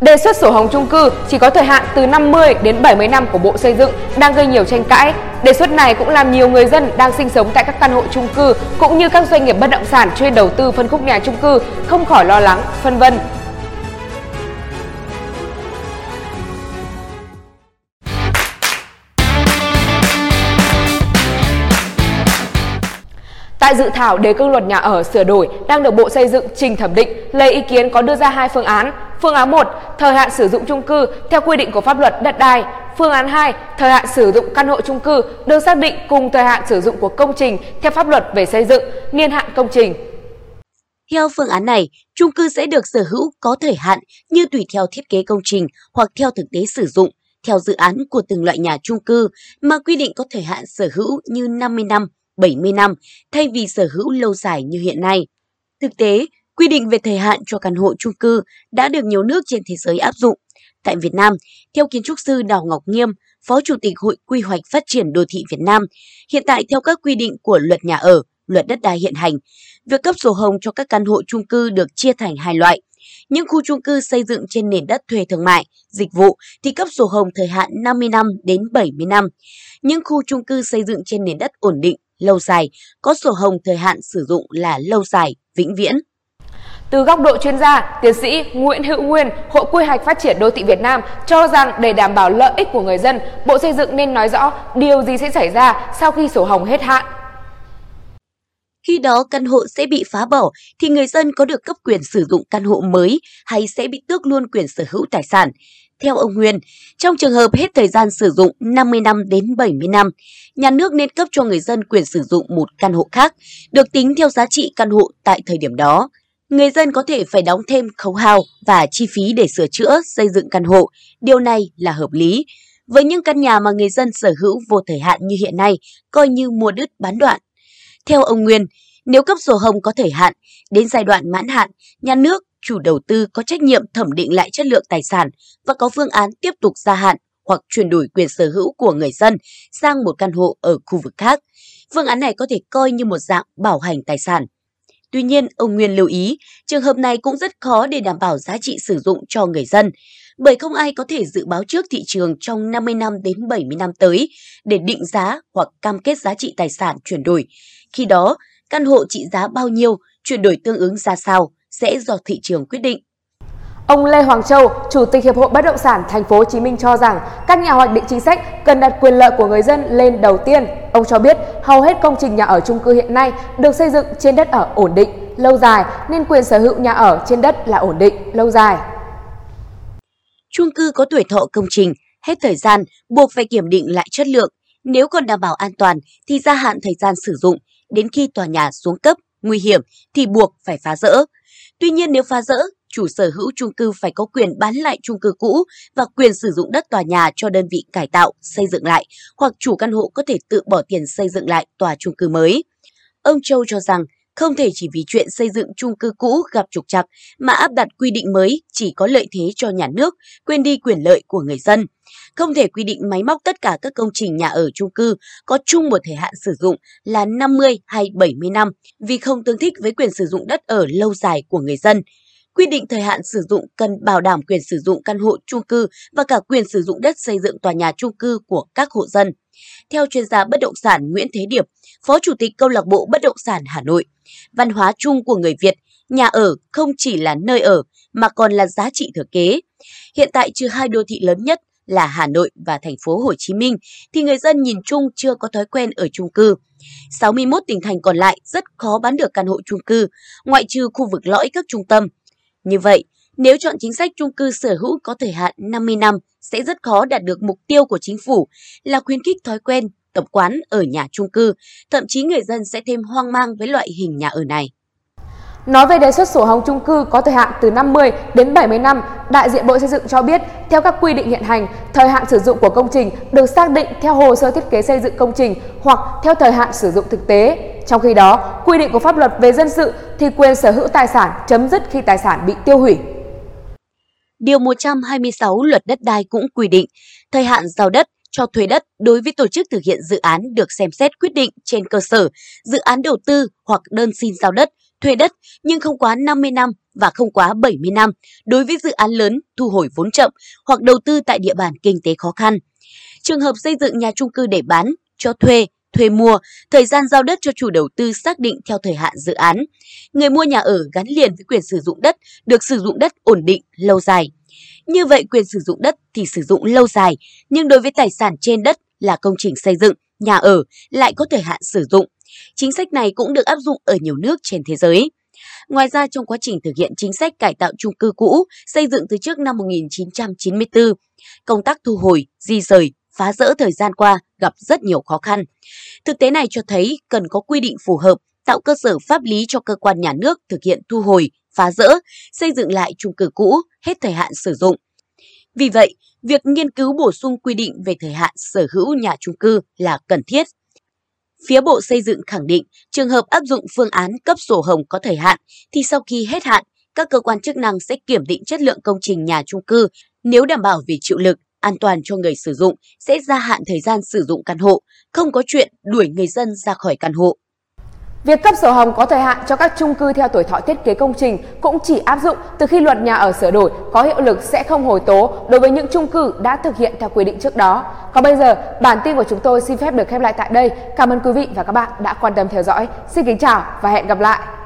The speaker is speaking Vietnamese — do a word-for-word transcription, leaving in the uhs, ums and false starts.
Đề xuất sổ hồng chung cư chỉ có thời hạn từ năm mươi đến bảy mươi năm của Bộ Xây dựng đang gây nhiều tranh cãi. Đề xuất này cũng làm nhiều người dân đang sinh sống tại các căn hộ chung cư cũng như các doanh nghiệp bất động sản chuyên đầu tư phân khúc nhà chung cư không khỏi lo lắng, phân vân. Tại dự thảo đề cương luật nhà ở sửa đổi đang được Bộ Xây dựng trình thẩm định, lấy ý kiến có đưa ra hai phương án. Phương án một, thời hạn sử dụng chung cư theo quy định của pháp luật đất đai. Phương án hai, thời hạn sử dụng căn hộ chung cư được xác định cùng thời hạn sử dụng của công trình theo pháp luật về xây dựng, niên hạn công trình. Theo phương án này, chung cư sẽ được sở hữu có thời hạn như tùy theo thiết kế công trình hoặc theo thực tế sử dụng, theo dự án của từng loại nhà chung cư mà quy định có thời hạn sở hữu như năm mươi năm, bảy mươi năm thay vì sở hữu lâu dài như hiện nay. Thực tế, quy định về thời hạn cho căn hộ chung cư đã được nhiều nước trên thế giới áp dụng. Tại Việt Nam, theo kiến trúc sư Đào Ngọc Nghiêm, Phó Chủ tịch Hội Quy hoạch Phát triển Đô thị Việt Nam, hiện tại theo các quy định của luật nhà ở, luật đất đai hiện hành, việc cấp sổ hồng cho các căn hộ chung cư được chia thành hai loại. Những khu chung cư xây dựng trên nền đất thuê thương mại, dịch vụ thì cấp sổ hồng thời hạn năm mươi năm đến bảy mươi năm. Những khu chung cư xây dựng trên nền đất ổn định, lâu dài, có sổ hồng thời hạn sử dụng là lâu dài, vĩnh viễn. Từ góc độ chuyên gia, tiến sĩ Nguyễn Hữu Nguyên, Hội Quy hoạch Phát triển Đô thị Việt Nam cho rằng để đảm bảo lợi ích của người dân, Bộ Xây dựng nên nói rõ điều gì sẽ xảy ra sau khi sổ hồng hết hạn. Khi đó căn hộ sẽ bị phá bỏ thì người dân có được cấp quyền sử dụng căn hộ mới hay sẽ bị tước luôn quyền sở hữu tài sản. Theo ông Nguyên, trong trường hợp hết thời gian sử dụng năm mươi năm đến bảy mươi năm, nhà nước nên cấp cho người dân quyền sử dụng một căn hộ khác, được tính theo giá trị căn hộ tại thời điểm đó. Người dân có thể phải đóng thêm khấu hao và chi phí để sửa chữa, xây dựng căn hộ. Điều này là hợp lý. Với những căn nhà mà người dân sở hữu vô thời hạn như hiện nay, coi như mua đứt bán đoạn. Theo ông Nguyên, nếu cấp sổ hồng có thời hạn, đến giai đoạn mãn hạn, nhà nước, chủ đầu tư có trách nhiệm thẩm định lại chất lượng tài sản và có phương án tiếp tục gia hạn hoặc chuyển đổi quyền sở hữu của người dân sang một căn hộ ở khu vực khác. Phương án này có thể coi như một dạng bảo hành tài sản. Tuy nhiên, ông Nguyên lưu ý, trường hợp này cũng rất khó để đảm bảo giá trị sử dụng cho người dân, bởi không ai có thể dự báo trước thị trường trong năm mươi năm đến bảy mươi năm tới để định giá hoặc cam kết giá trị tài sản chuyển đổi. Khi đó, căn hộ trị giá bao nhiêu, chuyển đổi tương ứng ra sao sẽ do thị trường quyết định. Ông Lê Hoàng Châu, Chủ tịch Hiệp hội Bất động sản Thành phố Hồ Chí Minh cho rằng các nhà hoạch định chính sách cần đặt quyền lợi của người dân lên đầu tiên. Ông cho biết hầu hết công trình nhà ở chung cư hiện nay được xây dựng trên đất ở ổn định, lâu dài nên quyền sở hữu nhà ở trên đất là ổn định, lâu dài. Chung cư có tuổi thọ công trình hết thời gian buộc phải kiểm định lại chất lượng, nếu còn đảm bảo an toàn thì gia hạn thời gian sử dụng, đến khi tòa nhà xuống cấp, nguy hiểm thì buộc phải phá rỡ. Tuy nhiên, nếu phá rỡ, chủ sở hữu chung cư phải có quyền bán lại chung cư cũ và quyền sử dụng đất tòa nhà cho đơn vị cải tạo, xây dựng lại, hoặc chủ căn hộ có thể tự bỏ tiền xây dựng lại tòa chung cư mới. Ông Châu cho rằng không thể chỉ vì chuyện xây dựng chung cư cũ gặp trục trặc mà áp đặt quy định mới chỉ có lợi thế cho nhà nước, quên đi quyền lợi của người dân. Không thể quy định máy móc tất cả các công trình nhà ở chung cư có chung một thời hạn sử dụng là năm mươi hay bảy mươi năm vì không tương thích với quyền sử dụng đất ở lâu dài của người dân. Quy định thời hạn sử dụng cần bảo đảm quyền sử dụng căn hộ chung cư và cả quyền sử dụng đất xây dựng tòa nhà chung cư của các hộ dân. Theo chuyên gia bất động sản Nguyễn Thế Điệp, Phó Chủ tịch Câu lạc bộ Bất động sản Hà Nội, văn hóa chung của người Việt, nhà ở không chỉ là nơi ở mà còn là giá trị thừa kế. Hiện tại trừ hai đô thị lớn nhất là Hà Nội và Thành phố Hồ Chí Minh thì người dân nhìn chung chưa có thói quen ở chung cư. sáu mươi mốt tỉnh thành còn lại rất khó bán được căn hộ chung cư, ngoại trừ khu vực lõi các trung tâm. Như vậy, nếu chọn chính sách chung cư sở hữu có thời hạn năm mươi năm sẽ rất khó đạt được mục tiêu của chính phủ là khuyến khích thói quen, tập quán ở nhà chung cư, thậm chí người dân sẽ thêm hoang mang với loại hình nhà ở này. Nói về đề xuất sổ hồng chung cư có thời hạn từ năm mươi đến bảy mươi năm, đại diện Bộ Xây dựng cho biết theo các quy định hiện hành, thời hạn sử dụng của công trình được xác định theo hồ sơ thiết kế xây dựng công trình hoặc theo thời hạn sử dụng thực tế. Trong khi đó, quy định của pháp luật về dân sự thì quyền sở hữu tài sản chấm dứt khi tài sản bị tiêu hủy. Điều một trăm hai mươi sáu luật đất đai cũng quy định thời hạn giao đất cho thuê đất đối với tổ chức thực hiện dự án được xem xét quyết định trên cơ sở dự án đầu tư hoặc đơn xin giao đất thuê đất nhưng không quá năm mươi năm và không quá bảy mươi năm đối với dự án lớn thu hồi vốn chậm hoặc đầu tư tại địa bàn kinh tế khó khăn. Trường hợp xây dựng nhà chung cư để bán, cho thuê, thuê mua, thời gian giao đất cho chủ đầu tư xác định theo thời hạn dự án. Người mua nhà ở gắn liền với quyền sử dụng đất, được sử dụng đất ổn định, lâu dài. Như vậy quyền sử dụng đất thì sử dụng lâu dài, nhưng đối với tài sản trên đất là công trình xây dựng, nhà ở lại có thời hạn sử dụng. Chính sách này cũng được áp dụng ở nhiều nước trên thế giới. Ngoài ra, trong quá trình thực hiện chính sách cải tạo chung cư cũ xây dựng từ trước năm một nghìn chín trăm chín mươi tư, công tác thu hồi, di rời, phá rỡ thời gian qua gặp rất nhiều khó khăn. Thực tế này cho thấy cần có quy định phù hợp, tạo cơ sở pháp lý cho cơ quan nhà nước thực hiện thu hồi, phá rỡ, xây dựng lại chung cư cũ hết thời hạn sử dụng. Vì vậy, việc nghiên cứu bổ sung quy định về thời hạn sở hữu nhà chung cư là cần thiết. Phía Bộ Xây dựng khẳng định, trường hợp áp dụng phương án cấp sổ hồng có thời hạn thì sau khi hết hạn, các cơ quan chức năng sẽ kiểm định chất lượng công trình nhà chung cư, nếu đảm bảo về chịu lực, an toàn cho người sử dụng sẽ gia hạn thời gian sử dụng căn hộ, không có chuyện đuổi người dân ra khỏi căn hộ. Việc cấp sổ hồng có thời hạn cho các chung cư theo tuổi thọ thiết kế công trình cũng chỉ áp dụng từ khi luật nhà ở sửa đổi có hiệu lực, sẽ không hồi tố đối với những chung cư đã thực hiện theo quy định trước đó. Còn bây giờ, bản tin của chúng tôi xin phép được khép lại tại đây. Cảm ơn quý vị và các bạn đã quan tâm theo dõi. Xin kính chào và hẹn gặp lại!